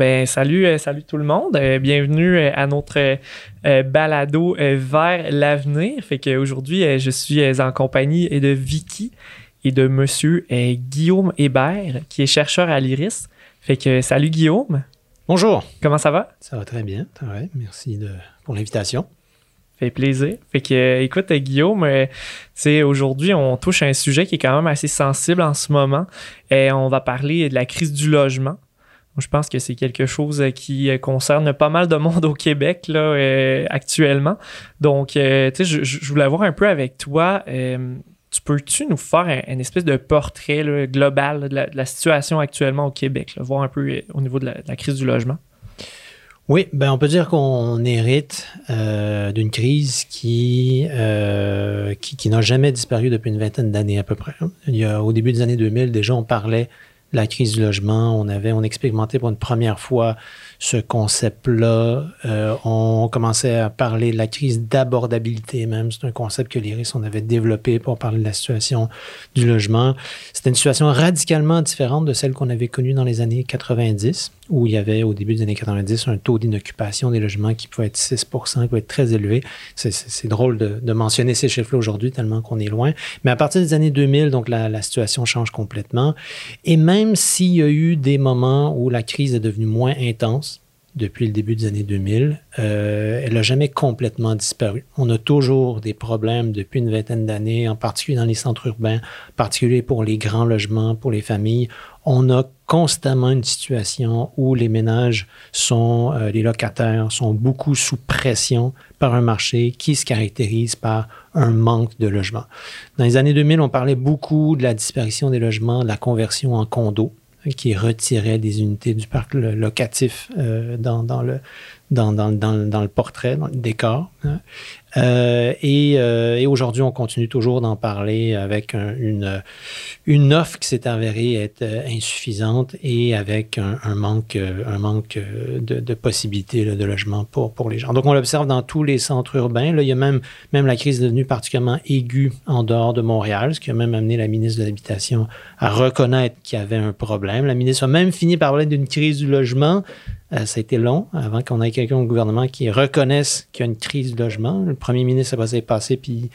Ben salut tout le monde. Bienvenue à notre balado vers l'avenir. Fait qu'aujourd'hui, je suis en compagnie de Vicky et de Monsieur Guillaume Hébert, qui est chercheur à l'IRIS. Fait que salut Guillaume. Bonjour. Comment ça va? Ça va très bien. Ouais, merci pour l'invitation. Fait plaisir. Fait que, écoute, Guillaume, tu sais, aujourd'hui, on touche à un sujet qui est quand même assez sensible en ce moment. On va parler de la crise du logement. Je pense que c'est quelque chose qui concerne pas mal de monde au Québec là, actuellement. Donc, tu sais, je voulais voir un peu avec toi. Tu peux nous faire un espèce de portrait là, global de la situation actuellement au Québec, là, voir un peu au niveau de la crise du logement? Oui, ben on peut dire qu'on hérite d'une crise qui n'a jamais disparu depuis une vingtaine d'années à peu près. Au début des années 2000, déjà, on parlait de la crise du logement. On expérimentait pour une première fois ce concept-là. On commençait à parler de la crise d'abordabilité même. C'est un concept que l'IRIS, on avait développé pour parler de la situation du logement. C'était une situation radicalement différente de celle qu'on avait connue dans les années 90. Où il y avait, au début des années 90, un taux d'inoccupation des logements qui pouvait être 6 %, qui pouvait être très élevé. C'est drôle de mentionner ces chiffres-là aujourd'hui, tellement qu'on est loin. Mais à partir des années 2000, donc la situation change complètement. Et même s'il y a eu des moments où la crise est devenue moins intense depuis le début des années 2000, elle n'a jamais complètement disparu. On a toujours des problèmes depuis une vingtaine d'années, en particulier dans les centres urbains, en particulier pour les grands logements, pour les familles. On a constamment une situation où les ménages sont, les locataires sont beaucoup sous pression par un marché qui se caractérise par un manque de logements. Dans les années 2000, on parlait beaucoup de la disparition des logements, de la conversion en condos, qui retirait des unités du parc locatif dans le portrait, dans le décor. Et aujourd'hui, on continue toujours d'en parler avec une offre qui s'est avérée être insuffisante et avec un manque de possibilités là, de logement pour les gens. Donc, on l'observe dans tous les centres urbains. Là, il y a même la crise devenue particulièrement aiguë en dehors de Montréal, ce qui a même amené la ministre de l'Habitation à reconnaître qu'il y avait un problème. La ministre a même fini par parler d'une crise du logement. Ça a été long avant qu'on ait quelqu'un au gouvernement qui reconnaisse qu'il y a une crise de logement. Le premier ministre s'est passé, puis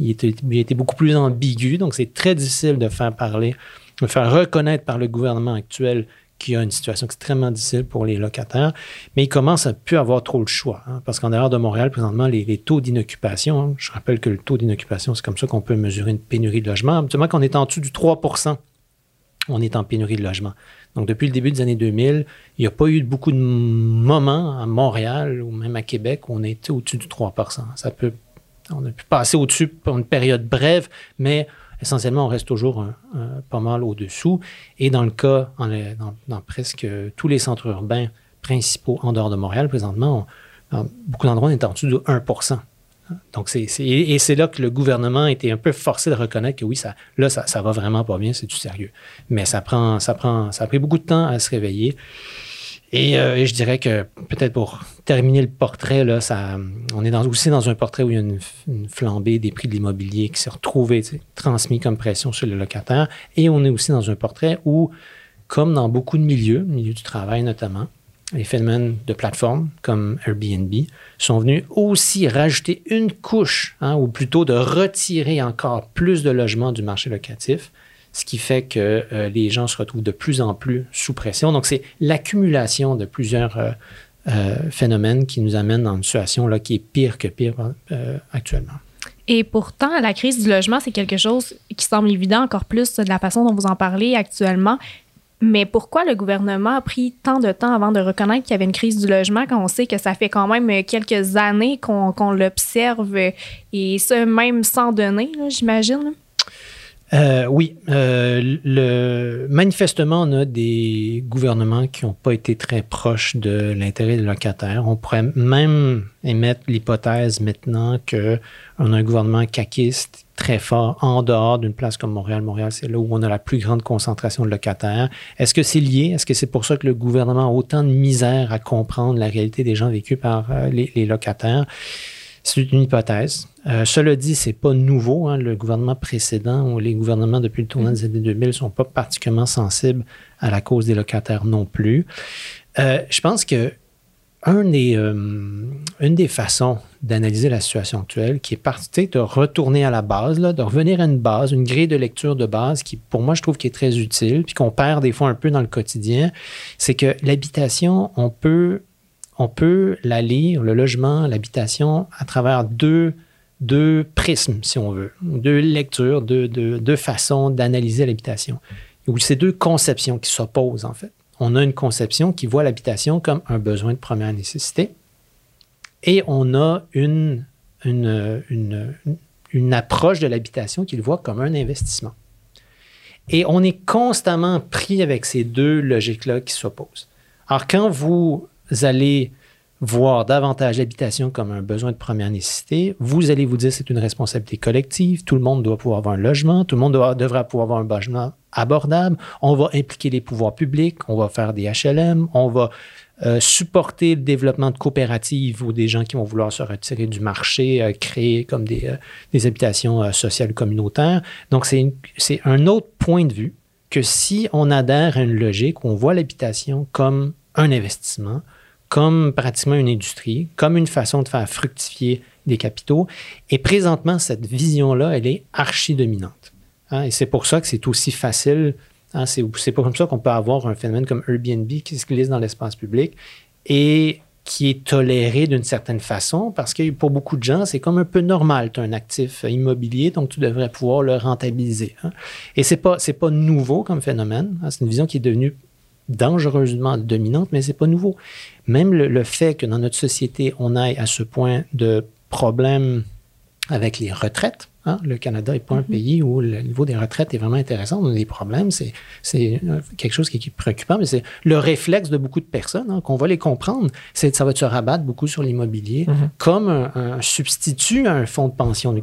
il était beaucoup plus ambigu. Donc, c'est très difficile de faire parler, de faire reconnaître par le gouvernement actuel qu'il y a une situation extrêmement difficile pour les locataires. Mais ils commencent à ne plus avoir trop le choix. Hein, parce qu'en dehors de Montréal, présentement, les taux d'inoccupation, hein, je rappelle que le taux d'inoccupation, c'est comme ça qu'on peut mesurer une pénurie de logement. Habituellement, quand on est en dessous du 3 %, on est en pénurie de logement. Donc, depuis le début des années 2000, il n'y a pas eu beaucoup de moments à Montréal ou même à Québec où on était au-dessus du 3 %. On a pu passer au-dessus pour une période brève, mais essentiellement, on reste toujours pas mal au-dessous. Et dans le cas, dans presque tous les centres urbains principaux en dehors de Montréal, présentement, dans beaucoup d'endroits, on est en dessous de 1 %. Donc, c'est là que le gouvernement était un peu forcé de reconnaître que oui, ça va vraiment pas bien, c'est du sérieux. Mais ça a pris beaucoup de temps à se réveiller. Et je dirais que peut-être pour terminer le portrait, là, on est aussi dans un portrait où il y a une flambée des prix de l'immobilier qui s'est retrouvée, tu sais, transmis comme pression sur le locataire. Et on est aussi dans un portrait où, comme dans beaucoup de milieux du travail notamment, les phénomènes de plateforme comme Airbnb sont venus aussi rajouter une couche, hein, ou plutôt de retirer encore plus de logements du marché locatif, ce qui fait que les gens se retrouvent de plus en plus sous pression. Donc, c'est l'accumulation de plusieurs phénomènes qui nous amènent dans une situation là, qui est pire que pire actuellement. Et pourtant, la crise du logement, c'est quelque chose qui semble évident encore plus de la façon dont vous en parlez actuellement. Mais pourquoi le gouvernement a pris tant de temps avant de reconnaître qu'il y avait une crise du logement quand on sait que ça fait quand même quelques années qu'on l'observe, et ce, même sans données, j'imagine? Oui. Manifestement, on a des gouvernements qui n'ont pas été très proches de l'intérêt des locataires. On pourrait même émettre l'hypothèse maintenant qu'on a un gouvernement caquiste très fort en dehors d'une place comme Montréal. Montréal, c'est là où on a la plus grande concentration de locataires. Est-ce que c'est lié? Est-ce que c'est pour ça que le gouvernement a autant de misère à comprendre la réalité des gens vécus par les locataires? C'est une hypothèse. Cela dit, ce n'est pas nouveau. Hein, le gouvernement précédent ou les gouvernements depuis le tournant des années 2000 ne sont pas particulièrement sensibles à la cause des locataires non plus. Je pense que une des façons d'analyser la situation actuelle qui est partie de retourner à la base, là, de revenir à une base, une grille de lecture de base qui, pour moi, je trouve qui est très utile puis qu'on perd des fois un peu dans le quotidien, c'est que l'habitation, on peut la lire, le logement, l'habitation, à travers deux prismes, si on veut, deux lectures, deux façons d'analyser l'habitation. Où c'est deux conceptions qui s'opposent, en fait. On a une conception qui voit l'habitation comme un besoin de première nécessité et on a une approche de l'habitation qui le voit comme un investissement. Et on est constamment pris avec ces deux logiques-là qui s'opposent. Alors, quand vous allez voir davantage l'habitation comme un besoin de première nécessité, vous allez vous dire que c'est une responsabilité collective, tout le monde doit pouvoir avoir un logement, tout le monde devra pouvoir avoir un logement abordable, on va impliquer les pouvoirs publics, on va faire des HLM, on va supporter le développement de coopératives ou des gens qui vont vouloir se retirer du marché, créer comme des habitations sociales communautaires. Donc, c'est un autre point de vue que si on adhère à une logique où on voit l'habitation comme un investissement, comme pratiquement une industrie, comme une façon de faire fructifier des capitaux. Et présentement, cette vision-là, elle est archi-dominante. Hein? Et c'est pour ça que c'est aussi facile. Hein? C'est pour ça qu'on peut avoir un phénomène comme Airbnb qui se glisse dans l'espace public et qui est toléré d'une certaine façon parce que pour beaucoup de gens, c'est comme un peu normal. Tu as un actif immobilier, donc tu devrais pouvoir le rentabiliser. Hein? Et c'est pas nouveau comme phénomène. Hein? C'est une vision qui est devenue dangereusement dominante, mais ce n'est pas nouveau. Même le fait que dans notre société, on aille à ce point de problème avec les retraites. Hein? Le Canada n'est pas un pays où le niveau des retraites est vraiment intéressant. On a des problèmes, c'est quelque chose qui est préoccupant, mais c'est le réflexe de beaucoup de personnes, hein, qu'on va les comprendre, c'est que ça va se rabattre beaucoup sur l'immobilier comme un substitut à un fonds de pension.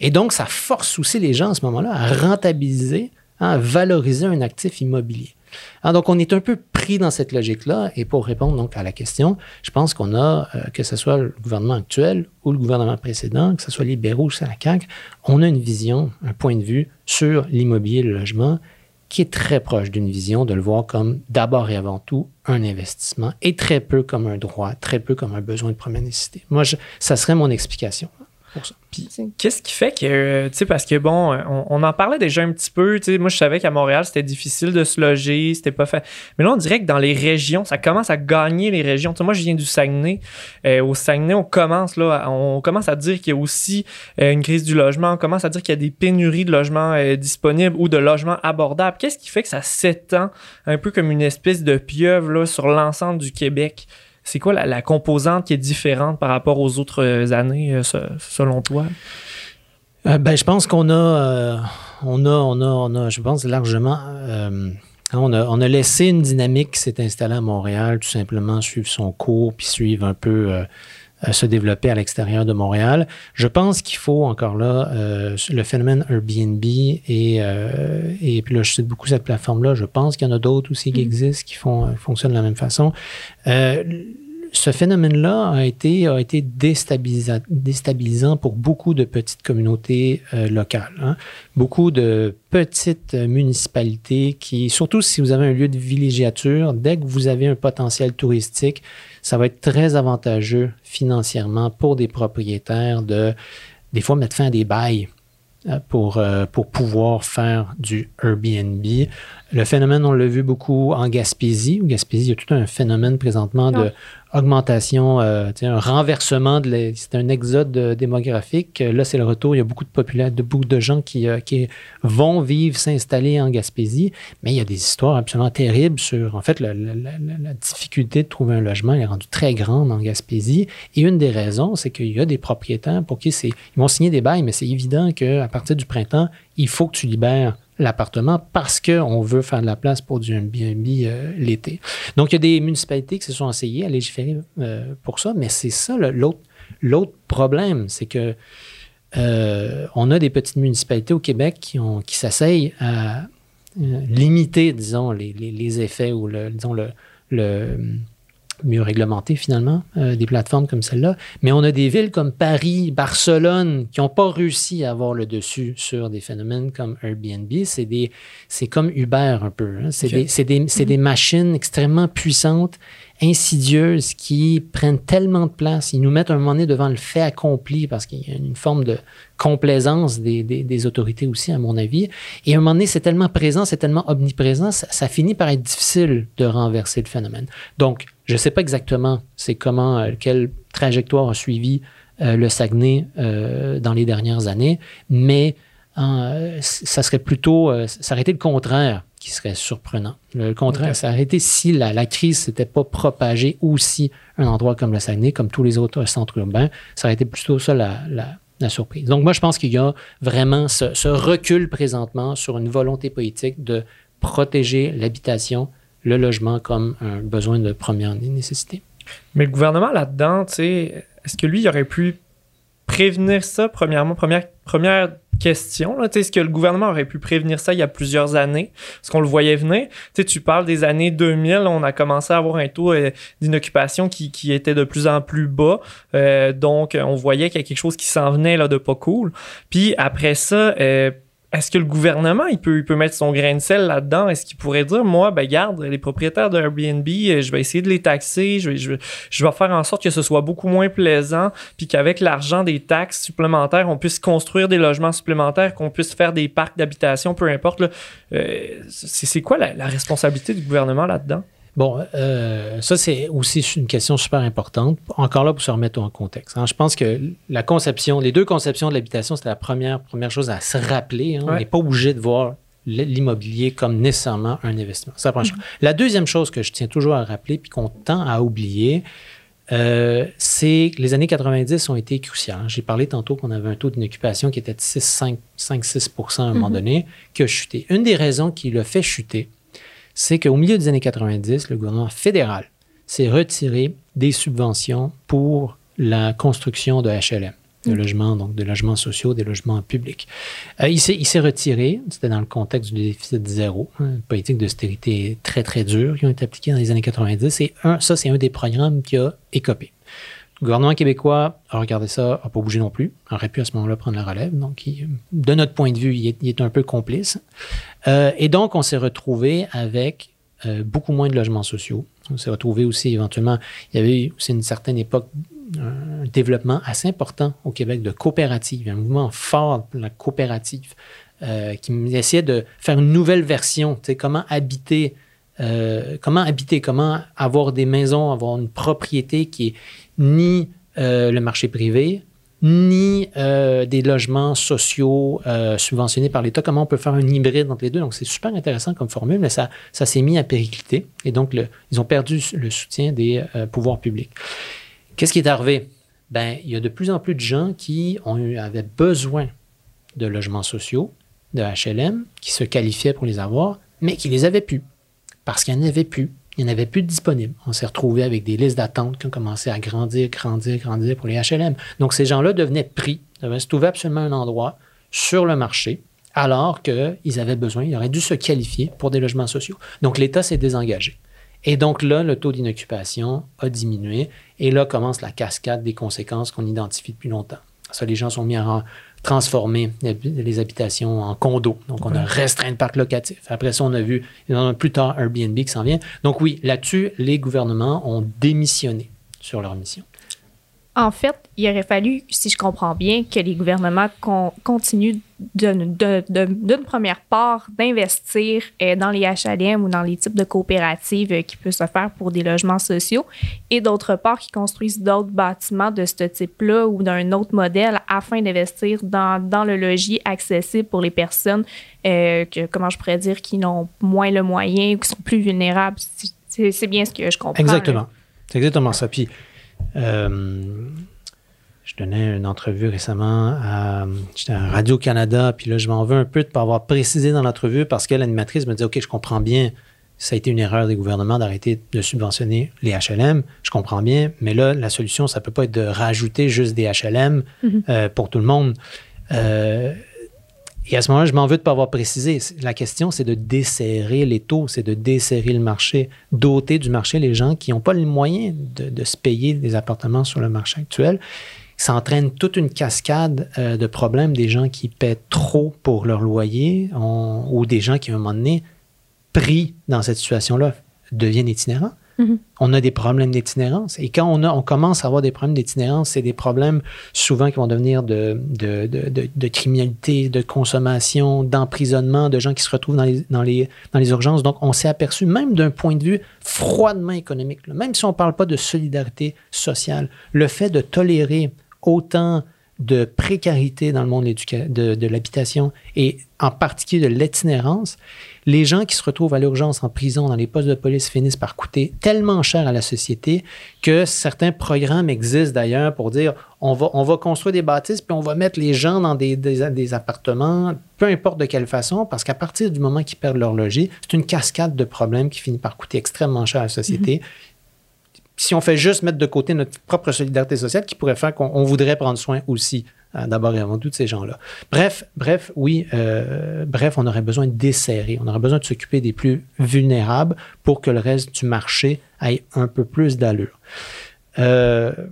Et donc, ça force aussi les gens à ce moment-là à rentabiliser, hein, à valoriser un actif immobilier. Ah, donc, on est un peu pris dans cette logique-là. Et pour répondre donc à la question, je pense qu'on a, que ce soit le gouvernement actuel ou le gouvernement précédent, que ce soit les libéraux ou la CAQ, on a une vision, un point de vue sur l'immobilier et le logement qui est très proche d'une vision de le voir comme d'abord et avant tout un investissement et très peu comme un droit, très peu comme un besoin de première nécessité. Moi, ça serait mon explication. Puis, qu'est-ce qui fait que, tu sais, parce que bon, on en parlait déjà un petit peu, tu sais, moi je savais qu'à Montréal c'était difficile de se loger, c'était pas fait. Mais là on dirait que dans les régions, ça commence à gagner les régions. Tu sais, moi je viens du Saguenay, au Saguenay on commence à dire qu'il y a aussi une crise du logement, on commence à dire qu'il y a des pénuries de logements disponibles ou de logements abordables. Qu'est-ce qui fait que ça s'étend un peu comme une espèce de pieuvre là, sur l'ensemble du Québec? C'est quoi la composante qui est différente par rapport aux autres années, selon toi? Je pense qu'on a, je pense largement, on a laissé une dynamique qui s'est installée à Montréal, tout simplement suivre son cours, puis suivre un peu, se développer à l'extérieur de Montréal. Je pense qu'il faut, encore là, le phénomène Airbnb et puis là, je cite beaucoup cette plateforme-là. Je pense qu'il y en a d'autres aussi qui existent, qui fonctionnent de la même façon. Ce phénomène-là a été déstabilisant pour beaucoup de petites communautés locales. Hein. Beaucoup de petites municipalités qui, surtout si vous avez un lieu de villégiature, dès que vous avez un potentiel touristique, ça va être très avantageux financièrement pour des propriétaires de, des fois, mettre fin à des bails pour pouvoir faire du Airbnb. Le phénomène, on l'a vu beaucoup en Gaspésie. Où Gaspésie, il y a tout un phénomène présentement d'augmentation, un renversement, c'est un exode démographique. Là, c'est le retour. Il y a beaucoup de gens qui vont vivre, s'installer en Gaspésie. Mais il y a des histoires absolument terribles sur, en fait, la difficulté de trouver un logement. Elle est rendue très grande en Gaspésie. Et une des raisons, c'est qu'il y a des propriétaires pour qui ils vont signer des bails, mais c'est évident qu'à partir du printemps, il faut que tu libères l'appartement parce qu'on veut faire de la place pour du Airbnb l'été. Donc, il y a des municipalités qui se sont essayées à légiférer pour ça, mais c'est ça l'autre problème, c'est que on a des petites municipalités au Québec qui s'essayent à limiter, disons, les effets ou, disons, mieux réglementer finalement, des plateformes comme celle-là. Mais on a des villes comme Paris, Barcelone, qui n'ont pas réussi à avoir le dessus sur des phénomènes comme Airbnb. C'est comme Uber un peu. Hein. C'est des machines extrêmement puissantes, insidieuses, qui prennent tellement de place. Ils nous mettent à un moment donné devant le fait accompli parce qu'il y a une forme de complaisance des autorités aussi, à mon avis. Et à un moment donné, c'est tellement présent, c'est tellement omniprésent, ça finit par être difficile de renverser le phénomène. Donc, je ne sais pas exactement c'est comment, quelle trajectoire a suivi le Saguenay dans les dernières années, mais ça serait plutôt, ça aurait été le contraire qui serait surprenant. Le contraire, okay. Ça aurait été si la crise ne s'était pas propagée aussi un endroit comme le Saguenay, comme tous les autres centres urbains, ça aurait été plutôt ça la surprise. Donc moi, je pense qu'il y a vraiment ce recul présentement sur une volonté politique de protéger l'habitation, le logement comme un besoin de première nécessité. Mais le gouvernement là-dedans, tu sais, est-ce que lui, il aurait pu prévenir ça, premièrement? Première question, là, tu sais, est-ce que le gouvernement aurait pu prévenir ça il y a plusieurs années? Parce qu'on le voyait venir. Tu sais, tu parles des années 2000, on a commencé à avoir un taux d'inoccupation qui était de plus en plus bas. Donc, on voyait qu'il y a quelque chose qui s'en venait là, de pas cool. Puis après ça... Est-ce que le gouvernement, il peut mettre son grain de sel là-dedans? Est-ce qu'il pourrait dire, moi, ben garde, les propriétaires de Airbnb, je vais essayer de les taxer, je vais faire en sorte que ce soit beaucoup moins plaisant, puis qu'avec l'argent des taxes supplémentaires, on puisse construire des logements supplémentaires, qu'on puisse faire des parcs d'habitation, peu importe. Là. C'est quoi la responsabilité du gouvernement là-dedans? Bon, ça, c'est aussi une question super importante. Encore là, pour se remettre en contexte. Hein. Je pense que la conception, les deux conceptions de l'habitation, c'est la première chose à se rappeler. Hein. Ouais. On n'est pas obligé de voir l'immobilier comme nécessairement un investissement. C'est la première chose. La deuxième chose que je tiens toujours à rappeler puis qu'on tend à oublier, c'est que les années 90 ont été cruciales. J'ai parlé tantôt qu'on avait un taux d'inoccupation qui était de 5-6 % à un moment donné, qui a chuté. Une des raisons qui l'a fait chuter, c'est qu'au milieu des années 90, le gouvernement fédéral s'est retiré des subventions pour la construction de HLM, de logements, donc des logements sociaux, des logements publics. Il s'est retiré, c'était dans le contexte du déficit zéro, hein, une politique d'austérité très, très dure qui ont été appliquées dans les années 90. Et ça, c'est un des programmes qui a écopé. Le gouvernement québécois a regardé ça, n'a pas bougé non plus. On aurait pu à ce moment-là prendre la relève. Donc, de notre point de vue, il est un peu complice. Et donc, on s'est retrouvé avec beaucoup moins de logements sociaux. On s'est retrouvé aussi éventuellement, il y avait aussi une certaine époque, un développement assez important au Québec de coopératives, un mouvement fort pour la coopérative qui essayait de faire une nouvelle version, tu sais, comment habiter, comment avoir des maisons, avoir une propriété qui est ni le marché privé, ni des logements sociaux subventionnés par l'État. Comment on peut faire un hybride entre les deux? Donc, c'est super intéressant comme formule, mais ça s'est mis à péricliter. Et donc, ils ont perdu le soutien des pouvoirs publics. Qu'est-ce qui est arrivé? Ben, il y a de plus en plus de gens qui avaient besoin de logements sociaux, de HLM, qui se qualifiaient pour les avoir, mais qui les avaient plus. Parce qu'il n'y en avait plus. Il n'y en avait plus de disponibles. On s'est retrouvé avec des listes d'attente qui ont commencé à grandir pour les HLM. Donc, ces gens-là devenaient pris. Ils trouvaient absolument un endroit sur le marché alors qu'ils avaient besoin, ils auraient dû se qualifier pour des logements sociaux. Donc, l'État s'est désengagé. Et donc là, le taux d'inoccupation a diminué et là commence la cascade des conséquences qu'on identifie depuis longtemps. Ça, les gens sont mis à transformer les habitations en condos. Donc, on a restreint le parc locatif. Après ça, on a vu, plus tard, Airbnb qui s'en vient. Donc oui, là-dessus, les gouvernements ont démissionné sur leur mission. En fait, il aurait fallu, si je comprends bien, que les gouvernements continuent d'une première part d'investir dans les HLM ou dans les types de coopératives qui peuvent se faire pour des logements sociaux et d'autre part qu'ils construisent d'autres bâtiments de ce type-là ou d'un autre modèle afin d'investir dans le logis accessible pour les personnes qui n'ont moins le moyen ou qui sont plus vulnérables. C'est bien ce que je comprends. Exactement. Là. C'est exactement ça. Puis, je donnais une entrevue récemment à Radio-Canada, puis là, je m'en veux un peu de ne pas avoir précisé dans l'entrevue parce que l'animatrice me dit « OK, je comprends bien, ça a été une erreur des gouvernements d'arrêter de subventionner les HLM, je comprends bien, mais là, la solution, ça ne peut pas être de rajouter juste des HLM pour tout le monde. » Et à ce moment-là, je m'en veux de ne pas avoir précisé. La question, c'est de desserrer les taux, c'est de desserrer le marché, doter du marché les gens qui n'ont pas les moyens de se payer des appartements sur le marché actuel. Ça entraîne toute une cascade de problèmes, des gens qui paient trop pour leur loyer ou des gens qui, à un moment donné, pris dans cette situation-là, deviennent itinérants. Mm-hmm. On a des problèmes d'itinérance. Et quand on commence à avoir des problèmes d'itinérance, c'est des problèmes souvent qui vont devenir de criminalité, de consommation, d'emprisonnement, de gens qui se retrouvent dans les urgences. Donc, on s'est aperçu, même d'un point de vue froidement économique, là, même si on ne parle pas de solidarité sociale, le fait de tolérer autant de précarité dans le monde de l'habitation et en particulier de l'itinérance, les gens qui se retrouvent à l'urgence, en prison, dans les postes de police, finissent par coûter tellement cher à la société que certains programmes existent d'ailleurs pour dire on va construire des bâtisses puis on va mettre les gens dans des appartements, peu importe de quelle façon, parce qu'à partir du moment qu'ils perdent leur logis, c'est une cascade de problèmes qui finit par coûter extrêmement cher à la société. Mm-hmm. Si on fait juste mettre de côté notre propre solidarité sociale qui pourrait faire qu'on voudrait prendre soin aussi, d'abord et avant tout, de ces gens-là. Bref, on aurait besoin de desserrer, on aurait besoin de s'occuper des plus vulnérables pour que le reste du marché aille un peu plus d'allure. Il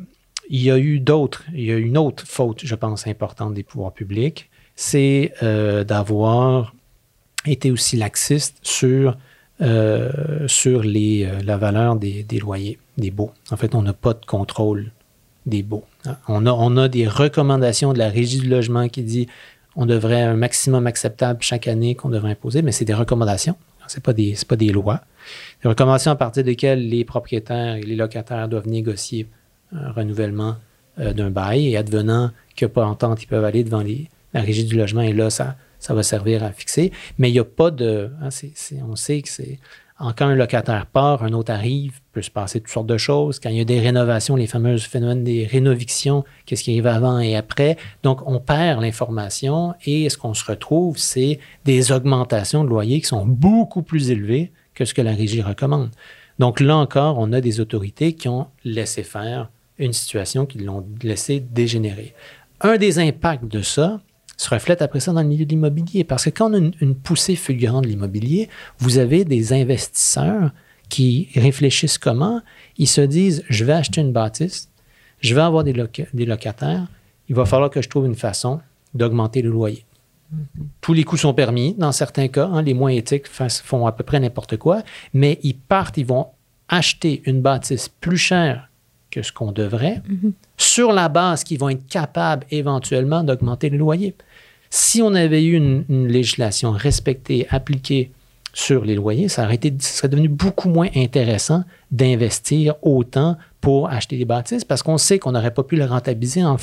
y a une autre faute, je pense, importante des pouvoirs publics, c'est d'avoir été aussi laxiste sur la valeur des loyers, des baux. En fait, on n'a pas de contrôle des baux. On a des recommandations de la Régie du logement qui dit qu'on devrait un maximum acceptable chaque année qu'on devrait imposer, mais c'est des recommandations, c'est pas des lois. Des recommandations à partir desquelles les propriétaires et les locataires doivent négocier un renouvellement d'un bail et advenant qu'il n'y a pas d'entente, ils peuvent aller devant la Régie du logement et là, ça va servir à fixer, mais il n'y a pas de... on sait que c'est... Quand un locataire part, un autre arrive, peut se passer toutes sortes de choses. Quand il y a des rénovations, les fameux phénomènes des rénovictions, qu'est-ce qui arrive avant et après. Donc, on perd l'information et ce qu'on se retrouve, c'est des augmentations de loyers qui sont beaucoup plus élevées que ce que la Régie recommande. Donc, là encore, on a des autorités qui ont laissé faire une situation, qui l'ont laissé dégénérer. Un des impacts de ça se reflète après ça dans le milieu de l'immobilier. Parce que quand on a une poussée fulgurante de l'immobilier, vous avez des investisseurs qui réfléchissent comment. Ils se disent, je vais acheter une bâtisse, je vais avoir des locataires, il va falloir que je trouve une façon d'augmenter le loyer. Mm-hmm. Tous les coûts sont permis, dans certains cas, les moins éthiques font à peu près n'importe quoi, mais ils vont acheter une bâtisse plus chère que ce qu'on devrait, mm-hmm, sur la base qu'ils vont être capables éventuellement d'augmenter le loyer. Si on avait eu une législation respectée, appliquée sur les loyers, ça serait devenu beaucoup moins intéressant d'investir autant pour acheter des bâtisses parce qu'on sait qu'on n'aurait pas pu le rentabiliser en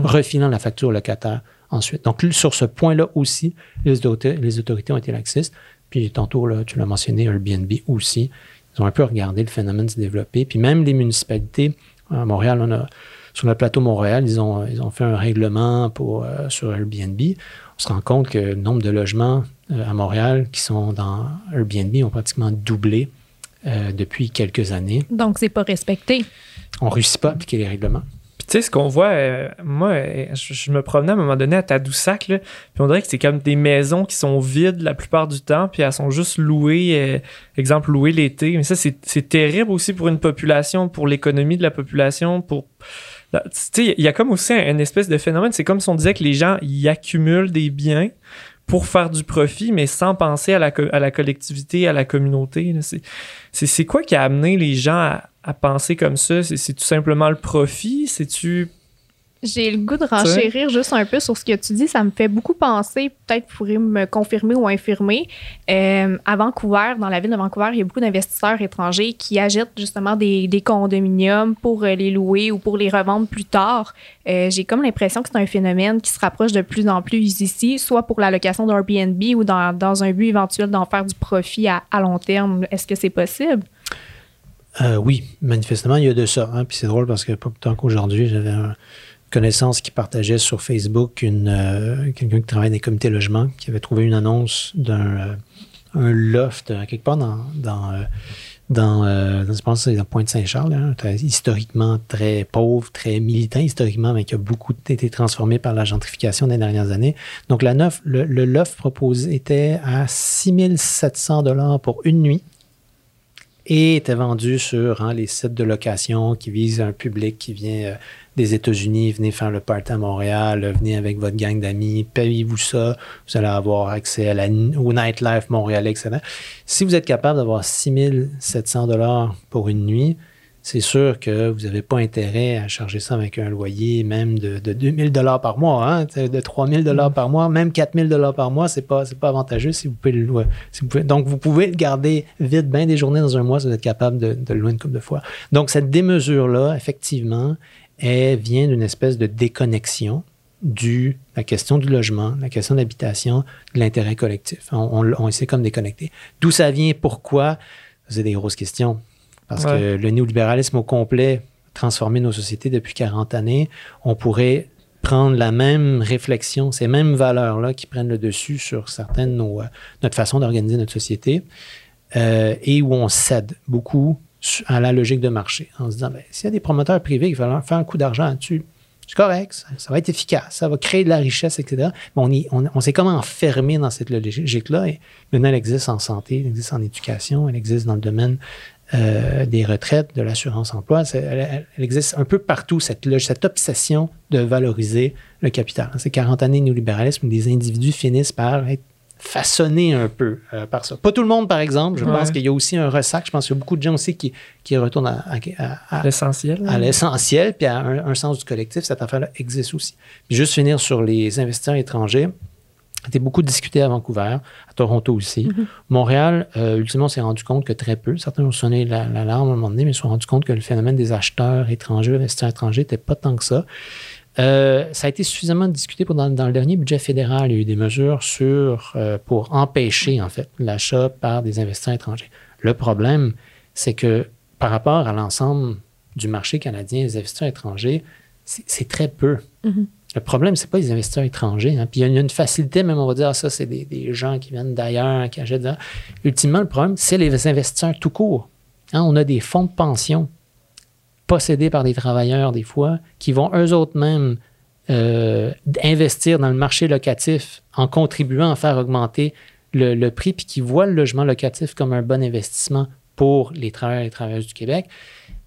refilant la facture locataire ensuite. Donc, sur ce point-là aussi, les autorités ont été laxistes. Puis tantôt, là, tu l'as mentionné, Airbnb aussi. Ils ont un peu regardé le phénomène se développer. Puis même les municipalités, à Montréal, sur le plateau Mont-Royal, ils ont fait un règlement sur Airbnb. On se rend compte que le nombre de logements à Montréal qui sont dans Airbnb ont pratiquement doublé depuis quelques années. Donc, c'est pas respecté. On ne réussit pas à appliquer les règlements. Puis tu sais, ce qu'on voit, moi, je me promenais à un moment donné à Tadoussac, là, puis on dirait que c'est comme des maisons qui sont vides la plupart du temps, puis elles sont juste louées, louées l'été. Mais ça, c'est terrible aussi pour une population, pour l'économie de la population, pour... Tu sais, il y a comme aussi une espèce de phénomène, c'est comme si on disait que les gens y accumulent des biens pour faire du profit, mais sans penser à la collectivité, à la communauté. C'est quoi qui a amené les gens à penser comme ça? C'est tout simplement le profit? J'ai le goût de renchérir juste un peu sur ce que tu dis. Ça me fait beaucoup penser, peut-être vous pourrez me confirmer ou infirmer, à Vancouver, dans la ville de Vancouver, il y a beaucoup d'investisseurs étrangers qui achètent justement des condominiums pour les louer ou pour les revendre plus tard. J'ai comme l'impression que c'est un phénomène qui se rapproche de plus en plus ici, soit pour la location d'Airbnb ou dans un but éventuel d'en faire du profit à long terme. Est-ce que c'est possible? Oui, manifestement, il y a de ça. Puis c'est drôle parce que pas plus tard qu'aujourd'hui, j'avais une connaissance qui partageait sur Facebook quelqu'un qui travaille dans les comités logement qui avait trouvé une annonce d'un loft quelque part dans je pense que c'est dans Pointe-Saint-Charles, hein, historiquement très pauvre, très militant, historiquement, mais qui a beaucoup été transformé par la gentrification des dernières années. Donc, la neuf, le loft proposé était à 6 700 $ pour une nuit et était vendu sur les sites de location qui visent un public qui vient des États-Unis. Venez faire le party à Montréal, venez avec votre gang d'amis, payez-vous ça, vous allez avoir accès à au nightlife montréalais, etc. Si vous êtes capable d'avoir 6 700 $ pour une nuit, c'est sûr que vous n'avez pas intérêt à charger ça avec un loyer même de 2 000 $ par mois, hein, de 3 000 $ par mois, même 4 000 $ par mois, c'est pas avantageux si vous pouvez le louer. Donc, vous pouvez le garder vite, bien des journées dans un mois si vous êtes capable de le louer une couple de fois. Donc, cette démesure-là, effectivement, elle vient d'une espèce de déconnexion de la question du logement, la question de l'habitation, de l'intérêt collectif. On s'est comme déconnecté. D'où ça vient, pourquoi? C'est des grosses questions. Parce que le néolibéralisme au complet a transformé nos sociétés depuis 40 années. On pourrait prendre la même réflexion, ces mêmes valeurs-là qui prennent le dessus sur certaines de notre façon d'organiser notre société et où on cède beaucoup à la logique de marché en se disant, bien, s'il y a des promoteurs privés qui veulent faire un coup d'argent là-dessus, c'est correct, ça va être efficace, ça va créer de la richesse, etc. Mais on s'est comme enfermé dans cette logique-là et maintenant elle existe en santé, elle existe en éducation, elle existe dans le domaine des retraites, de l'assurance-emploi. Elle existe un peu partout, cette obsession de valoriser le capital. Ces 40 années de néolibéralisme où des individus finissent par être façonnés un peu par ça. Pas tout le monde, par exemple. Je pense qu'il y a aussi un ressac. Je pense qu'il y a beaucoup de gens aussi qui retournent à l'essentiel. À l'essentiel, puis à un sens du collectif. Cette affaire-là existe aussi. Puis juste finir sur les investisseurs étrangers. Ça a été beaucoup discuté à Vancouver, à Toronto aussi. Montréal, ultimement, s'est rendu compte que très peu. Certains ont sonné l'alarme à un moment donné, mais se sont rendus compte que le phénomène des acheteurs étrangers, investisseurs étrangers, n'était pas tant que ça. Ça a été suffisamment discuté pour dans le dernier budget fédéral. Il y a eu des mesures pour empêcher, en fait, l'achat par des investisseurs étrangers. Le problème, c'est que par rapport à l'ensemble du marché canadien, les investisseurs étrangers, c'est très peu. Le problème, ce n'est pas les investisseurs étrangers. Hein. Puis il y a une facilité, même on va dire, ah, ça, c'est des gens qui viennent d'ailleurs, qui achètent. Ultimement, le problème, c'est les investisseurs tout court. Hein, on a des fonds de pension possédés par des travailleurs, des fois, qui vont eux autres mêmes investir dans le marché locatif en contribuant à faire augmenter le prix, puis qui voient le logement locatif comme un bon investissement pour les travailleurs et les travailleuses du Québec.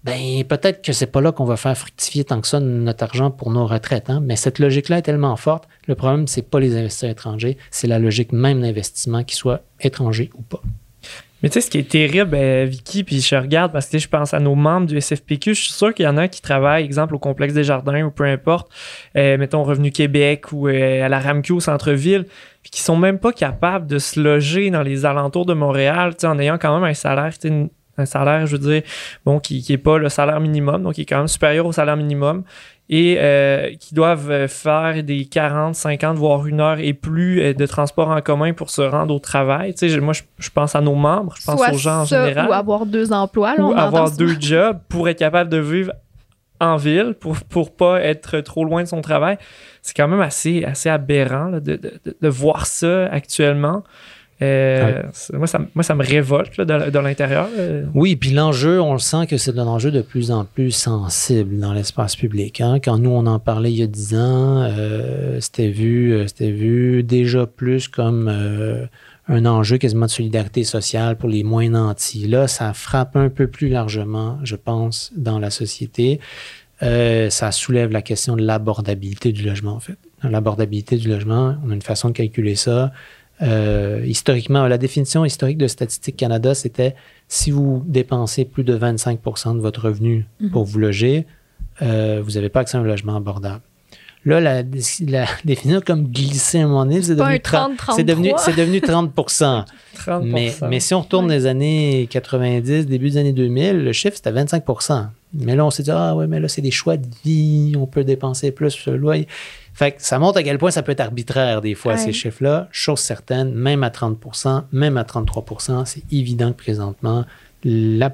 Bien, peut-être que c'est pas là qu'on va faire fructifier tant que ça notre argent pour nos retraites. Hein? Mais cette logique-là est tellement forte. Le problème, c'est pas les investisseurs étrangers, c'est la logique même d'investissement, qu'ils soient étrangers ou pas. Mais tu sais, ce qui est terrible, Vicky, puis je regarde parce que je pense à nos membres du SFPQ, je suis sûr qu'il y en a qui travaillent, exemple, au Complexe Desjardins ou peu importe, mettons Revenu Québec ou à la RAMQ au centre-ville, puis qui sont même pas capables de se loger dans les alentours de Montréal, tu sais, en ayant quand même un salaire, tu sais, un salaire, je veux dire, bon, qui n'est pas le salaire minimum, donc qui est quand même supérieur au salaire minimum, et qui doivent faire des 40, 50, voire une heure et plus de transport en commun pour se rendre au travail. Tu sais, moi, je pense à nos membres, je pense aux gens en général. Ou avoir 2 emplois. Là, ou avoir 2 jobs pour être capable de vivre en ville, pour pas être trop loin de son travail. C'est quand même assez aberrant là, de voir ça actuellement. Moi, ça me révolte là, de l'intérieur. Oui, puis l'enjeu, on le sent que c'est un enjeu de plus en plus sensible dans l'espace public. Hein. Quand nous, on en parlait il y a 10 ans, c'était vu déjà plus comme un enjeu quasiment de solidarité sociale pour les moins nantis. Là, ça frappe un peu plus largement, je pense, dans la société. Ça soulève la question de l'abordabilité du logement, en fait. L'abordabilité du logement, on a une façon de calculer ça. Historiquement, la définition historique de Statistique Canada, c'était si vous dépensez plus de 25% de votre revenu pour vous loger, vous n'avez pas accès à un logement abordable. Là, la définir comme glisser à un moment donné, c'est devenu 30%. 30%. Mais si on retourne les années 90, début des années 2000, le chiffre, c'était 25%. Mais là, on s'est dit, ah ouais, mais là, c'est des choix de vie, on peut dépenser plus sur le loyer. Fait que ça montre à quel point ça peut être arbitraire des fois, ces chiffres-là. Chose certaine, même à 30%, même à 33%, c'est évident que présentement, la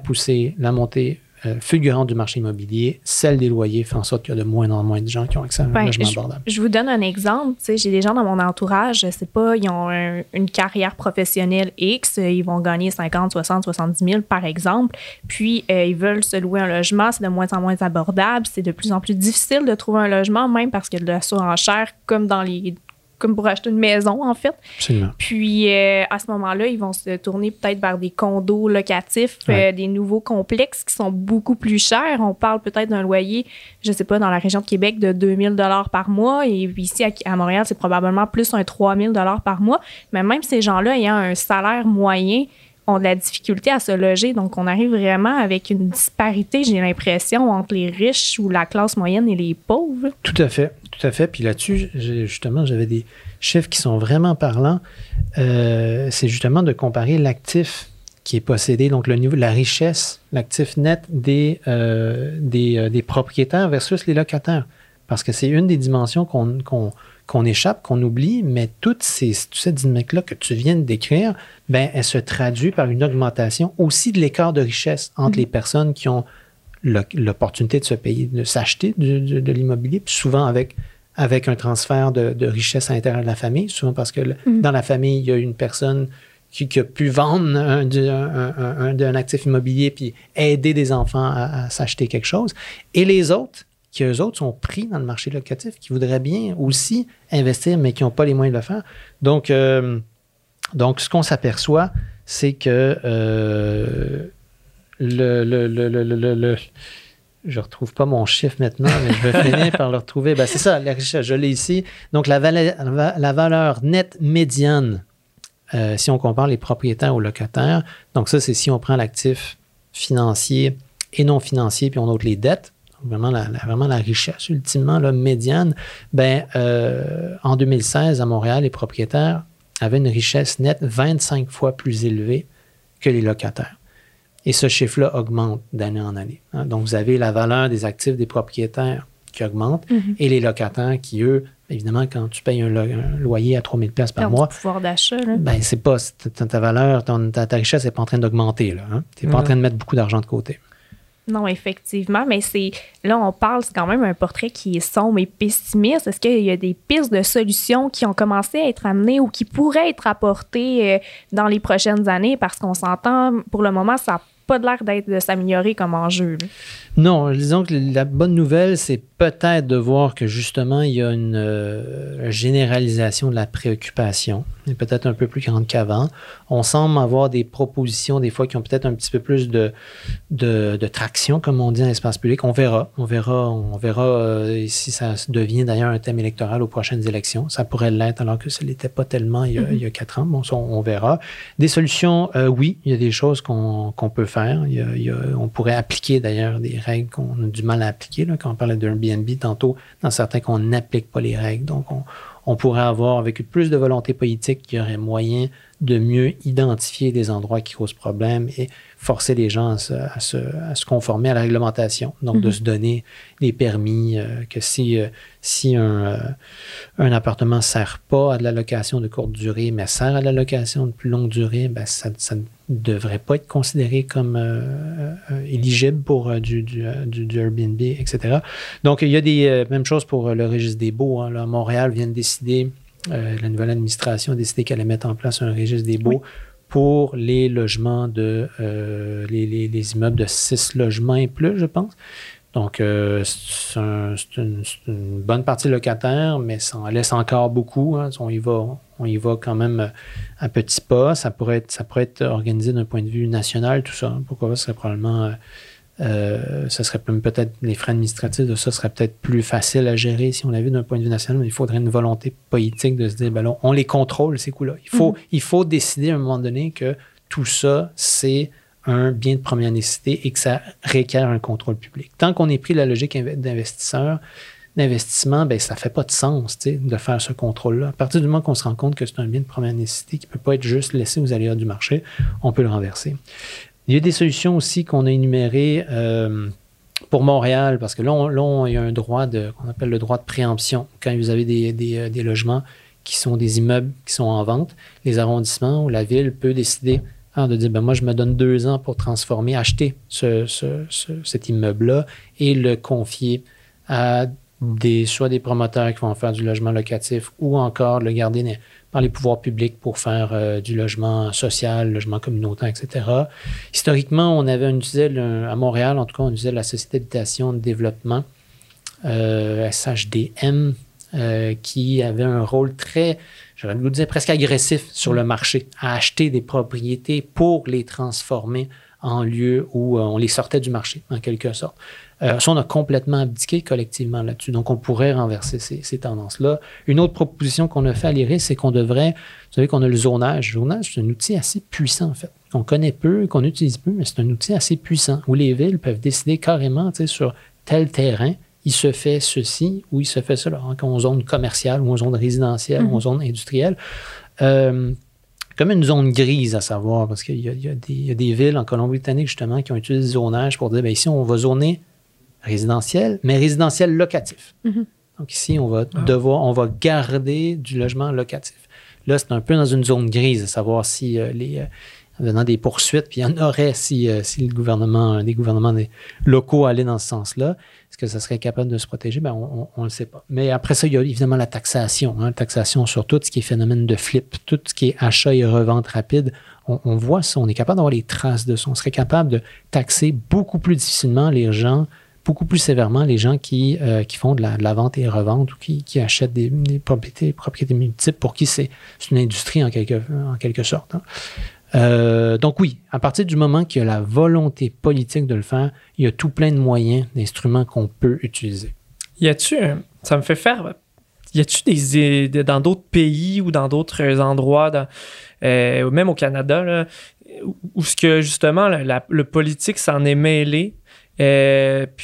montée fulgurante du marché immobilier, celle des loyers fait en sorte qu'il y a de moins en moins de gens qui ont accès à un logement abordable. Je vous donne un exemple. Tu sais, j'ai des gens dans mon entourage, je ne sais pas, ils ont une carrière professionnelle X, ils vont gagner 50, 60, 70 000 par exemple, puis ils veulent se louer un logement, c'est de moins en moins abordable, c'est de plus en plus difficile de trouver un logement, même parce qu'il y a de la surenchère comme dans les... comme pour acheter une maison, en fait. Absolument. Puis, à ce moment-là, ils vont se tourner peut-être vers des condos locatifs, des nouveaux complexes qui sont beaucoup plus chers. On parle peut-être d'un loyer, je ne sais pas, dans la région de Québec, de 2 000 par mois. Et ici, à Montréal, c'est probablement plus un 3 000 par mois. Mais même ces gens-là ayant un salaire moyen ont de la difficulté à se loger. Donc, on arrive vraiment avec une disparité, j'ai l'impression, entre les riches ou la classe moyenne et les pauvres. Tout à fait. Tout à fait. Puis là-dessus, justement, j'avais des chiffres qui sont vraiment parlants. C'est justement de comparer l'actif qui est possédé, donc le niveau de la richesse, l'actif net des propriétaires versus les locataires. Parce que c'est une des dimensions qu'on échappe, qu'on oublie, mais toute cette dynamique-là que tu viens de décrire, bien, elle se traduit par une augmentation aussi de l'écart de richesse entre les personnes qui ont l'opportunité de se payer, de s'acheter de l'immobilier, puis souvent avec un transfert de richesse à l'intérieur de la famille, souvent parce que dans la famille, il y a une personne qui a pu vendre un actif immobilier puis aider des enfants à s'acheter quelque chose. Et les autres, qui eux autres sont pris dans le marché locatif, qui voudraient bien aussi investir, mais qui n'ont pas les moyens de le faire. Donc ce qu'on s'aperçoit, c'est que... je ne retrouve pas mon chiffre maintenant, mais je vais finir par le retrouver. Ben, c'est ça, la richesse, je l'ai ici. Donc, la valeur nette médiane, si on compare les propriétaires aux locataires, donc ça, c'est si on prend l'actif financier et non financier, puis on note les dettes, vraiment la richesse ultimement là, médiane, en 2016, à Montréal, les propriétaires avaient une richesse nette 25 fois plus élevée que les locataires. Et ce chiffre-là augmente d'année en année. Hein. Donc, vous avez la valeur des actifs des propriétaires qui augmente et les locataires qui, eux, évidemment, quand tu payes un loyer à 3 000 $ par mois, le pouvoir d'achat, là. Ben, c'est pas ta valeur, ta richesse n'est pas en train d'augmenter. Hein. Tu n'es pas en train de mettre beaucoup d'argent de côté. Non, effectivement, mais on parle, c'est quand même un portrait qui est sombre et pessimiste. Est-ce qu'il y a des pistes de solutions qui ont commencé à être amenées ou qui pourraient être apportées dans les prochaines années? Parce qu'on s'entend, pour le moment, ça n'a pas l'air de s'améliorer comme enjeu. Non, disons que la bonne nouvelle, c'est peut-être de voir que justement, il y a une généralisation de la préoccupation, peut-être un peu plus grande qu'avant. On semble avoir des propositions, des fois, qui ont peut-être un petit peu plus de traction, comme on dit, dans l'espace public. On verra si ça devient d'ailleurs un thème électoral aux prochaines élections. Ça pourrait l'être, alors que ça ne l'était pas tellement il y a 4 ans. Bon, on verra. Des solutions, oui, il y a des choses qu'on peut faire. On pourrait appliquer, d'ailleurs, des règles qu'on a du mal à appliquer. Là, quand on parlait d'Airbnb tantôt, dans certains qu'on n'applique pas les règles. Donc, on pourrait avoir, avec plus de volonté politique, qu'il y aurait moyen de mieux identifier des endroits qui causent problème et forcer les gens à se conformer à la réglementation. Donc, de se donner des permis que si un appartement ne sert pas à de la location de courte durée, mais sert à de la location de plus longue durée, ben ça devrait pas être considéré comme éligible pour du Airbnb, etc. Donc, il y a des... même chose pour le registre des baux. Hein. Là, Montréal vient de décider... la nouvelle administration a décidé qu'elle allait mettre en place un registre des baux pour les logements de... les immeubles de 6 logements et plus, je pense. Donc, c'est une bonne partie locataire, mais ça en laisse encore beaucoup. Hein. On y va quand même à petits pas. Ça pourrait être organisé d'un point de vue national, tout ça. Pourquoi? Ce serait probablement... ça serait peut-être... Les frais administratifs de ça seraient peut-être plus faciles à gérer si on l'avait d'un point de vue national, mais il faudrait une volonté politique de se dire, ben là, on les contrôle, ces coûts-là. Il faut décider à un moment donné que tout ça, c'est... un bien de première nécessité et que ça requiert un contrôle public. Tant qu'on est pris la logique d'investissement, ben ça ne fait pas de sens de faire ce contrôle-là. À partir du moment qu'on se rend compte que c'est un bien de première nécessité qui ne peut pas être juste laissé aux aléas du marché, on peut le renverser. Il y a des solutions aussi qu'on a énumérées pour Montréal, parce que là, il y a un droit qu'on appelle le droit de préemption. Quand vous avez des logements qui sont des immeubles qui sont en vente, les arrondissements ou la ville peut décider Hein, de dire, ben moi, je me donne 2 ans pour transformer, acheter cet immeuble-là et le confier à soit des promoteurs qui vont faire du logement locatif ou encore le garder par les pouvoirs publics pour faire du logement social, logement communautaire, etc. Historiquement, on avait, à Montréal, en tout cas, on utilisait la Société d'habitation de développement, SHDM, qui avait un rôle très, j'aurais le goût de dire, presque agressif sur le marché, à acheter des propriétés pour les transformer en lieu où on les sortait du marché, en quelque sorte. Ça, on a complètement abdiqué collectivement là-dessus. Donc, on pourrait renverser ces tendances-là. Une autre proposition qu'on a fait à l'IRIS, c'est qu'on devrait, vous savez qu'on a le zonage. Le zonage, c'est un outil assez puissant, en fait, qu'on connaît peu, qu'on utilise peu, mais c'est un outil assez puissant où les villes peuvent décider carrément, tu sais, sur tel terrain, il se fait ceci ou il se fait cela, hein, en zone commerciale ou en zone résidentielle ou en zone industrielle. Comme une zone grise, à savoir, parce qu'il y a des villes en Colombie-Britannique, justement, qui ont utilisé le zonage pour dire, bien, ici, on va zoner résidentiel, mais résidentiel locatif. Donc ici, on va garder du logement locatif. Là, c'est un peu dans une zone grise, à savoir si en donnant des poursuites, puis il y en aurait si le gouvernement, des gouvernements locaux allaient dans ce sens-là. Est-ce que ça serait capable de se protéger? Bien, on ne le sait pas. Mais après ça, il y a évidemment la taxation. Hein, taxation sur tout ce qui est phénomène de flip, tout ce qui est achat et revente rapide. On voit ça, on est capable d'avoir les traces de ça. On serait capable de taxer beaucoup plus difficilement les gens, beaucoup plus sévèrement les gens qui font de la vente et revente ou qui achètent des propriétés multiples pour qui c'est une industrie en quelque sorte. Hein. Donc oui, à partir du moment qu'il y a la volonté politique de le faire, il y a tout plein de moyens, d'instruments qu'on peut utiliser. Y a-t-il dans d'autres pays ou dans d'autres endroits, même au Canada, là, où ce que justement le politique s'en est mêlé, puis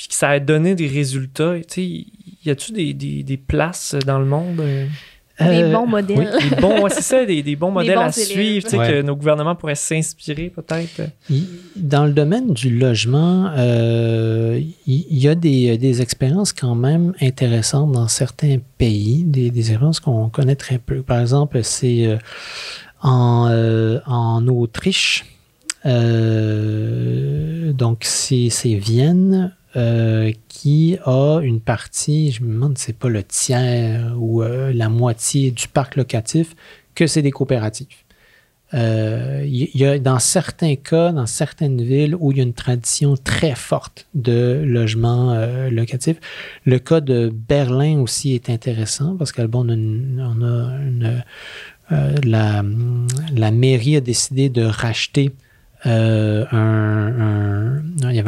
que ça a donné des résultats, y a-t-il des places dans le monde? Des bons modèles. Oui, des bons modèles à suivre, que nos gouvernements pourraient s'inspirer peut-être. Dans le domaine du logement, il y a des expériences quand même intéressantes dans certains pays, des expériences qu'on connaît très peu. Par exemple, c'est en Autriche, donc c'est Vienne, qui a une partie, je me demande si c'est pas le tiers ou la moitié du parc locatif, que c'est des coopératives. Il y a dans certains cas, dans certaines villes où il y a une tradition très forte de logement locatif. Le cas de Berlin aussi est intéressant parce que bon, la mairie a décidé de racheter il y avait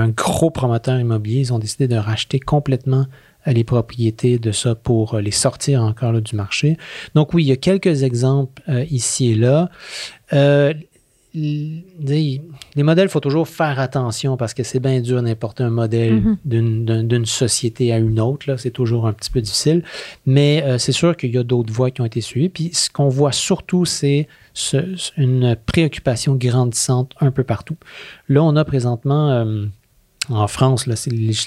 un gros promoteur immobilier, ils ont décidé de racheter complètement les propriétés de ça pour les sortir encore là, du marché. Donc oui, il y a quelques exemples ici et là. Les modèles, il faut toujours faire attention parce que c'est bien dur d'importer un modèle d'une société à une autre. Là, c'est toujours un petit peu difficile. Mais c'est sûr qu'il y a d'autres voies qui ont été suivies. Puis ce qu'on voit surtout, c'est une préoccupation grandissante un peu partout. Là, on a présentement, en France, là, c'est les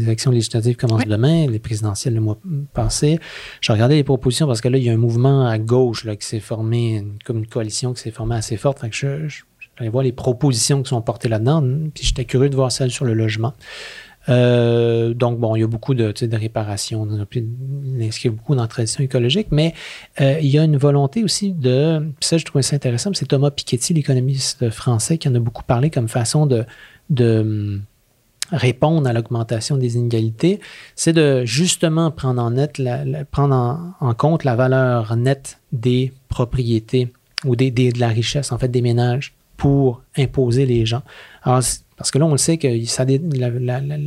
élections législatives commencent demain, les présidentielles le mois passé. J'ai regardé les propositions parce que là, il y a un mouvement à gauche là, qui s'est formé, comme une coalition qui s'est formée assez forte. Fait que j'allais voir les propositions qui sont portées là-dedans, puis j'étais curieux de voir celles sur le logement. Donc, bon, il y a beaucoup de réparations, il y a beaucoup dans la tradition écologique, mais il y a une volonté aussi de... Ça, je trouvais ça intéressant, c'est Thomas Piketty, l'économiste français, qui en a beaucoup parlé comme façon de répondre à l'augmentation des inégalités, c'est de justement prendre en compte la valeur nette des propriétés ou de la richesse, en fait, des ménages pour imposer les gens. Alors, parce que là, on le sait que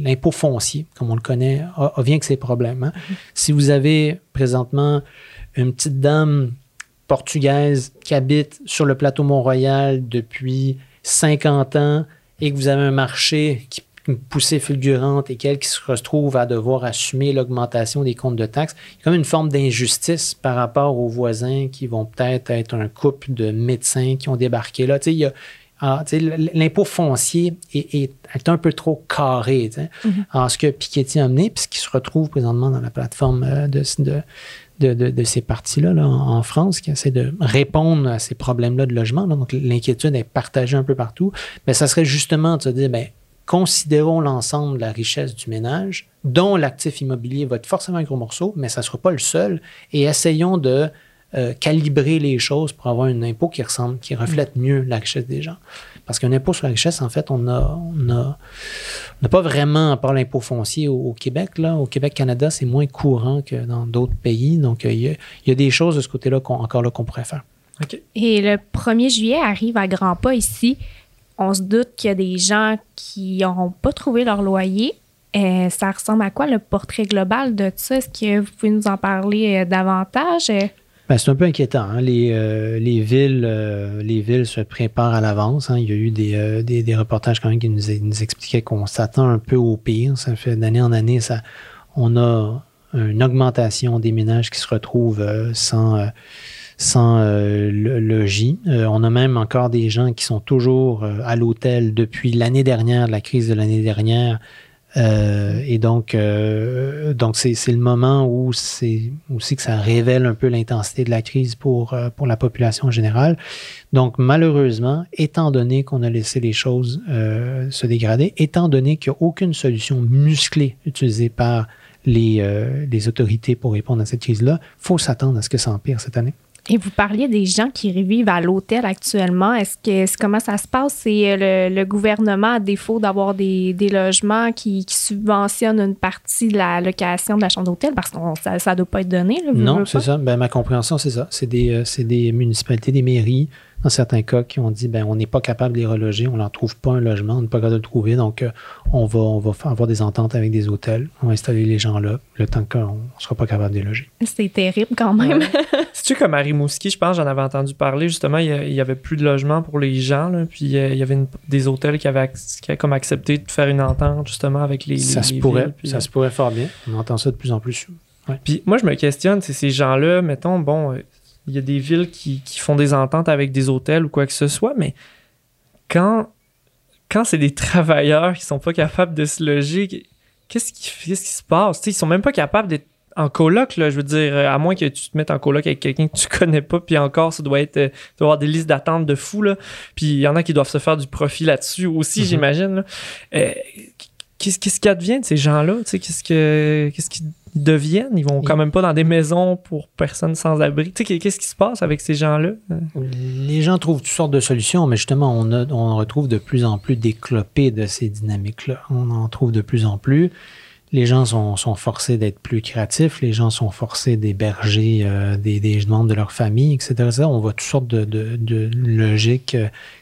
l'impôt foncier, comme on le connaît, vient que ses problèmes. Hein? Si vous avez présentement une petite dame portugaise qui habite sur le plateau Mont-Royal depuis 50 ans et que vous avez un marché qui une poussée fulgurante et qu'elle qui se retrouve à devoir assumer l'augmentation des comptes de taxes, il y a comme une forme d'injustice par rapport aux voisins qui vont peut-être être un couple de médecins qui ont débarqué là. Tu sais, l'impôt foncier est un peu trop carré. Alors, ce que Piketty a amené, puis ce qui se retrouve présentement dans la plateforme de, de, de ces partis-là là, en France qui essaient de répondre à ces problèmes-là de logement. Là. Donc, l'inquiétude est partagée un peu partout. Mais ça serait justement de se dire, bien, considérons l'ensemble de la richesse du ménage, dont l'actif immobilier va être forcément un gros morceau, mais ça ne sera pas le seul, et essayons de calibrer les choses pour avoir un impôt qui ressemble, qui reflète mieux la richesse des gens. Parce qu'un impôt sur la richesse, en fait, on n'a pas vraiment, à part l'impôt foncier au Québec, là, au Québec-Canada, c'est moins courant que dans d'autres pays. Donc, il y a des choses de ce côté-là qu'on pourrait faire. Okay. Et le 1er juillet arrive à grands pas ici. On se doute qu'il y a des gens qui n'auront pas trouvé leur loyer. Ça ressemble à quoi le portrait global de ça? Est-ce que vous pouvez nous en parler davantage? Bien, c'est un peu inquiétant. Hein. Les villes se préparent à l'avance. Hein. Il y a eu des reportages quand même qui nous expliquaient qu'on s'attend un peu au pire. Ça fait d'année en année, on a une augmentation des ménages qui se retrouvent sans logis. On a même encore des gens qui sont toujours à l'hôtel depuis l'année dernière, la crise de l'année dernière. Et donc c'est le moment où c'est aussi que ça révèle un peu l'intensité de la crise pour la population en général. Donc, malheureusement, étant donné qu'on a laissé les choses se dégrader, étant donné qu'il n'y a aucune solution musclée utilisée par les autorités pour répondre à cette crise-là, il faut s'attendre à ce que ça empire cette année. Et vous parliez des gens qui vivent à l'hôtel actuellement. Comment ça se passe? C'est le gouvernement, à défaut d'avoir des logements qui subventionnent une partie de la location de la chambre d'hôtel parce que ça ne doit pas être donné. Là, non, c'est ça. Ben, ma compréhension, c'est ça. C'est des municipalités, des mairies, dans certains cas, qui ont dit ben on n'est pas capable de les reloger, on n'en trouve pas un logement, on n'est pas capable de le trouver. Donc, on va avoir des ententes avec des hôtels. On va installer les gens là, le temps qu'on ne sera pas capable de les loger. C'est terrible quand même. C'est-tu comme à Rimouski, je pense, j'en avais entendu parler. Justement, il n'y avait plus de logement pour les gens. Là, puis, il y avait des hôtels qui avaient comme accepté de faire une entente, justement, avec les ça se pourrait, villes, puis, ça se pourrait fort bien. On entend ça de plus en plus. Ouais. Puis, moi, je me questionne, c'est ces gens-là, mettons, bon... Il y a des villes qui font des ententes avec des hôtels ou quoi que ce soit, mais quand c'est des travailleurs qui sont pas capables de se loger, qu'est-ce qui se passe? T'sais, ils sont même pas capables d'être en coloc, là, je veux dire, à moins que tu te mettes en coloc avec quelqu'un que tu connais pas, puis encore, tu dois avoir des listes d'attente de fous, là, puis il y en a qui doivent se faire du profit là-dessus aussi, j'imagine. Là. Qu'est-ce qui advient de ces gens-là? Qu'est-ce qui deviennent? Ils vont quand même pas dans des maisons pour personnes sans abri. Tu sais, qu'est-ce qui se passe avec ces gens-là? Les gens trouvent toutes sortes de solutions, mais justement, on retrouve de plus en plus des clopés de ces dynamiques-là. On en trouve de plus en plus. Les gens sont forcés d'être plus créatifs. Les gens sont forcés d'héberger des membres de leur famille, etc. On voit toutes sortes de logiques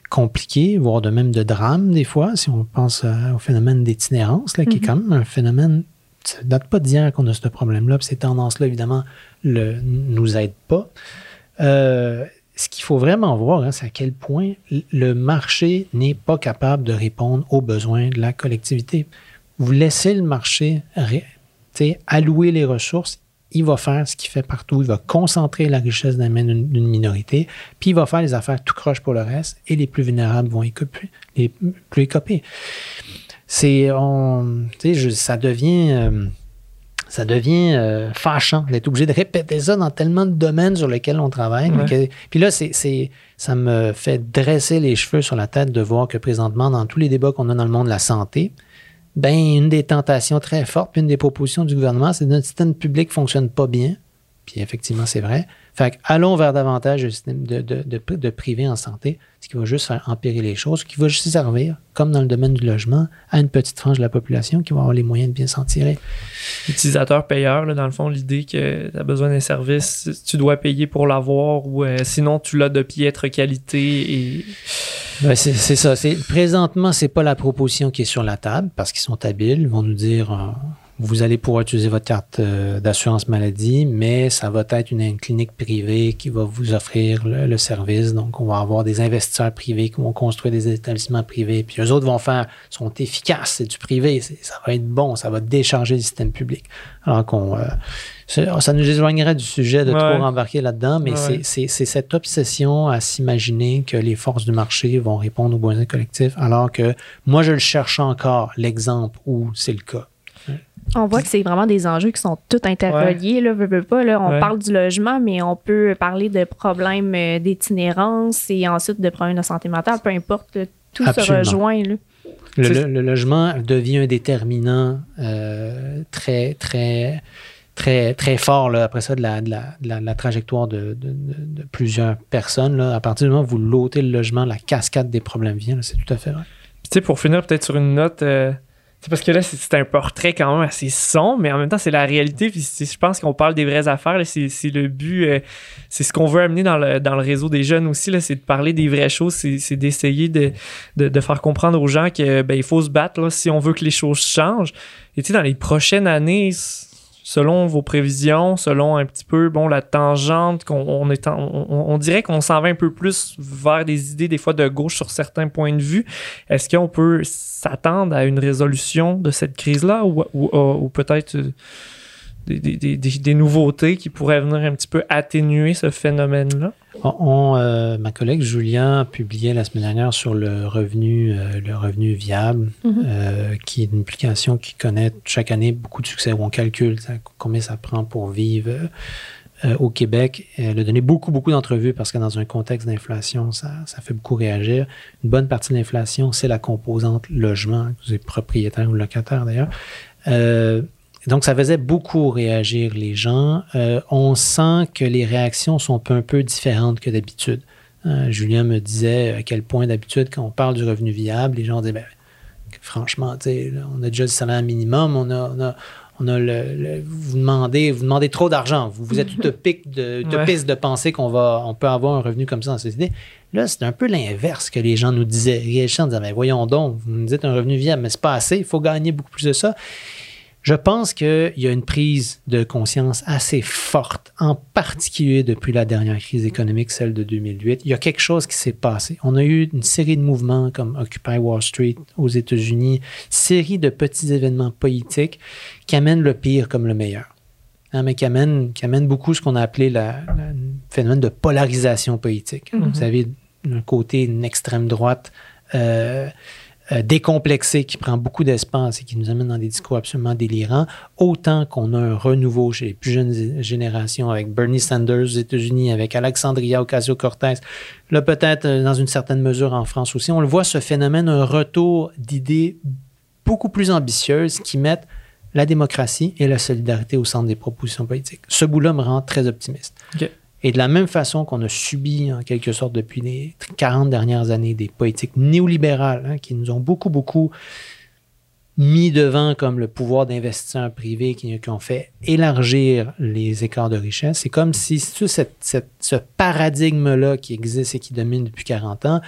compliquées, voire de même de drames, des fois, si on pense au phénomène d'itinérance, là, qui est quand même un phénomène... Ça ne date pas d'hier qu'on a ce problème-là. Puis ces tendances-là, évidemment, ne nous aident pas. Ce qu'il faut vraiment voir, hein, c'est à quel point le marché n'est pas capable de répondre aux besoins de la collectivité. Vous laissez le marché allouer les ressources, il va faire ce qu'il fait partout. Il va concentrer la richesse d'une minorité, puis il va faire les affaires tout croche pour le reste, et les plus vulnérables vont écoper. Ça devient fâchant d'être obligé de répéter ça dans tellement de domaines sur lesquels on travaille. Ouais. Puis là, ça me fait dresser les cheveux sur la tête de voir que présentement, dans tous les débats qu'on a dans le monde de la santé, ben une des tentations très fortes, puis une des propositions du gouvernement, c'est que notre système public ne fonctionne pas bien. Puis effectivement, c'est vrai. Fait allons vers davantage le système de privé en santé, ce qui va juste faire empirer les choses, ce qui va juste servir, comme dans le domaine du logement, à une petite frange de la population qui va avoir les moyens de bien s'en tirer. Utilisateur-payeur, là, dans le fond, l'idée que tu as besoin d'un service, tu dois payer pour l'avoir ou sinon tu l'as de piètre qualité et... Ben c'est ça. Présentement, c'est pas la proposition qui est sur la table parce qu'ils sont habiles. Ils vont nous dire... vous allez pouvoir utiliser votre carte d'assurance maladie, mais ça va être une clinique privée qui va vous offrir le service. Donc, on va avoir des investisseurs privés qui vont construire des établissements privés. Puis, eux autres vont faire, sont efficaces, c'est du privé, ça va être bon, ça va décharger le système public. Alors qu'on... ça nous éloignerait du sujet de trop embarquer là-dedans, mais c'est cette obsession à s'imaginer que les forces du marché vont répondre aux besoins collectifs, alors que moi, je le cherche encore, l'exemple où c'est le cas. On voit que c'est vraiment des enjeux qui sont tous interreliés. Ouais. Là, veux pas, là, on parle du logement, mais on peut parler de problèmes d'itinérance et ensuite de problèmes de santé mentale. Peu importe, tout se rejoint. Là. Le logement devient un déterminant très fort là, après ça de la trajectoire de plusieurs personnes. Là. À partir du moment où vous l'ôtez le logement, la cascade des problèmes vient. Là, c'est tout à fait vrai. Puis tu sais, pour finir peut-être sur une note... c'est parce que là, c'est un portrait quand même assez sombre, mais en même temps, c'est la réalité. Puis je pense qu'on parle des vraies affaires. Là, c'est le but. C'est ce qu'on veut amener dans le réseau des jeunes aussi. Là, c'est de parler des vraies choses. C'est d'essayer de faire comprendre aux gens que ben, il faut se battre là, si on veut que les choses changent. Et tu sais, dans les prochaines années, selon vos prévisions, selon un petit peu la tangente, on dirait qu'on s'en va un peu plus vers des idées des fois de gauche sur certains points de vue. Est-ce qu'on peut s'attendre à une résolution de cette crise-là ou peut-être des nouveautés qui pourraient venir un petit peu atténuer ce phénomène-là? Ma collègue Julien publiait la semaine dernière sur le revenu viable, qui est une publication qui connaît chaque année beaucoup de succès, où on calcule combien ça prend pour vivre au Québec. Elle a donné beaucoup d'entrevues parce que dans un contexte d'inflation, ça fait beaucoup réagir. Une bonne partie de l'inflation, c'est la composante logement, que vous êtes propriétaire ou locataire d'ailleurs. Donc, ça faisait beaucoup réagir les gens. On sent que les réactions sont un peu différentes que d'habitude. Julien me disait à quel point d'habitude, quand on parle du revenu viable, les gens disaient franchement, on a déjà le salaire minimum, on a vous demandez trop d'argent. Vous êtes utopique, utopiste de penser qu'on peut avoir un revenu comme ça dans la société. Là, c'est un peu l'inverse que les gens nous disaient. Les gens disaient voyons donc, vous nous dites un revenu viable, mais c'est pas assez, il faut gagner beaucoup plus de ça. Je pense qu'il y a une prise de conscience assez forte, en particulier depuis la dernière crise économique, celle de 2008. Il y a quelque chose qui s'est passé. On a eu une série de mouvements comme Occupy Wall Street aux États-Unis, série de petits événements politiques qui amènent le pire comme le meilleur, mais qui amènent beaucoup ce qu'on a appelé le phénomène de polarisation politique. Mm-hmm. Vous avez d'un côté une extrême droite décomplexé, qui prend beaucoup d'espace et qui nous amène dans des discours absolument délirants, autant qu'on a un renouveau chez les plus jeunes générations avec Bernie Sanders aux États-Unis, avec Alexandria Ocasio-Cortez, là peut-être dans une certaine mesure en France aussi. On le voit, ce phénomène, un retour d'idées beaucoup plus ambitieuses qui mettent la démocratie et la solidarité au centre des propositions politiques. Ce bout-là me rend très optimiste. Okay. Et de la même façon qu'on a subi, en quelque sorte, depuis les 40 dernières années, des politiques néolibérales qui nous ont beaucoup mis devant comme le pouvoir d'investisseurs privés qui ont fait élargir les écarts de richesse. C'est comme si ce paradigme-là qui existe et qui domine depuis 40 ans,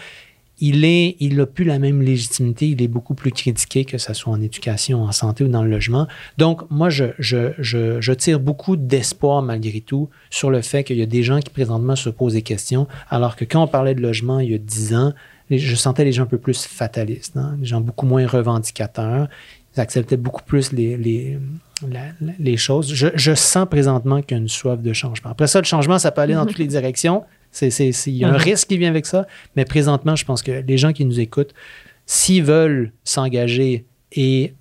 il n'a plus la même légitimité, il est beaucoup plus critiqué, que ce soit en éducation, en santé ou dans le logement. Donc, moi, je tire beaucoup d'espoir, malgré tout, sur le fait qu'il y a des gens qui, présentement, se posent des questions, alors que quand on parlait de logement il y a 10 ans, je sentais les gens un peu plus fatalistes, les gens beaucoup moins revendicateurs, ils acceptaient beaucoup plus les choses. Je sens présentement qu'il y a une soif de changement. Après ça, le changement, ça peut aller dans toutes les directions. Il y a un risque qui vient avec ça, mais présentement, je pense que les gens qui nous écoutent, s'ils veulent s'engager et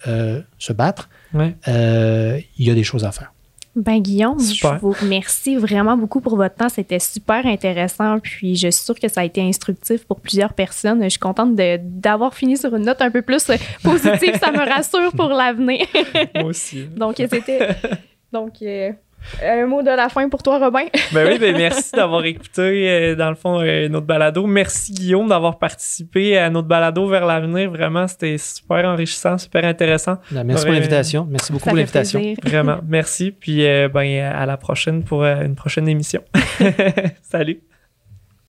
se battre, il y a des choses à faire. Ben Guillaume, super. Je vous remercie vraiment beaucoup pour votre temps. C'était super intéressant, puis je suis sûre que ça a été instructif pour plusieurs personnes. Je suis contente d'avoir fini sur une note un peu plus positive. Ça me rassure pour l'avenir. Moi aussi. Un mot de la fin pour toi, Robin. Merci d'avoir écouté, dans le fond, notre balado. Merci, Guillaume, d'avoir participé à notre balado vers l'avenir. Vraiment, c'était super enrichissant, super intéressant. Merci pour l'invitation. Merci beaucoup pour l'invitation. Vraiment, merci. Puis, à la prochaine pour une prochaine émission. Salut.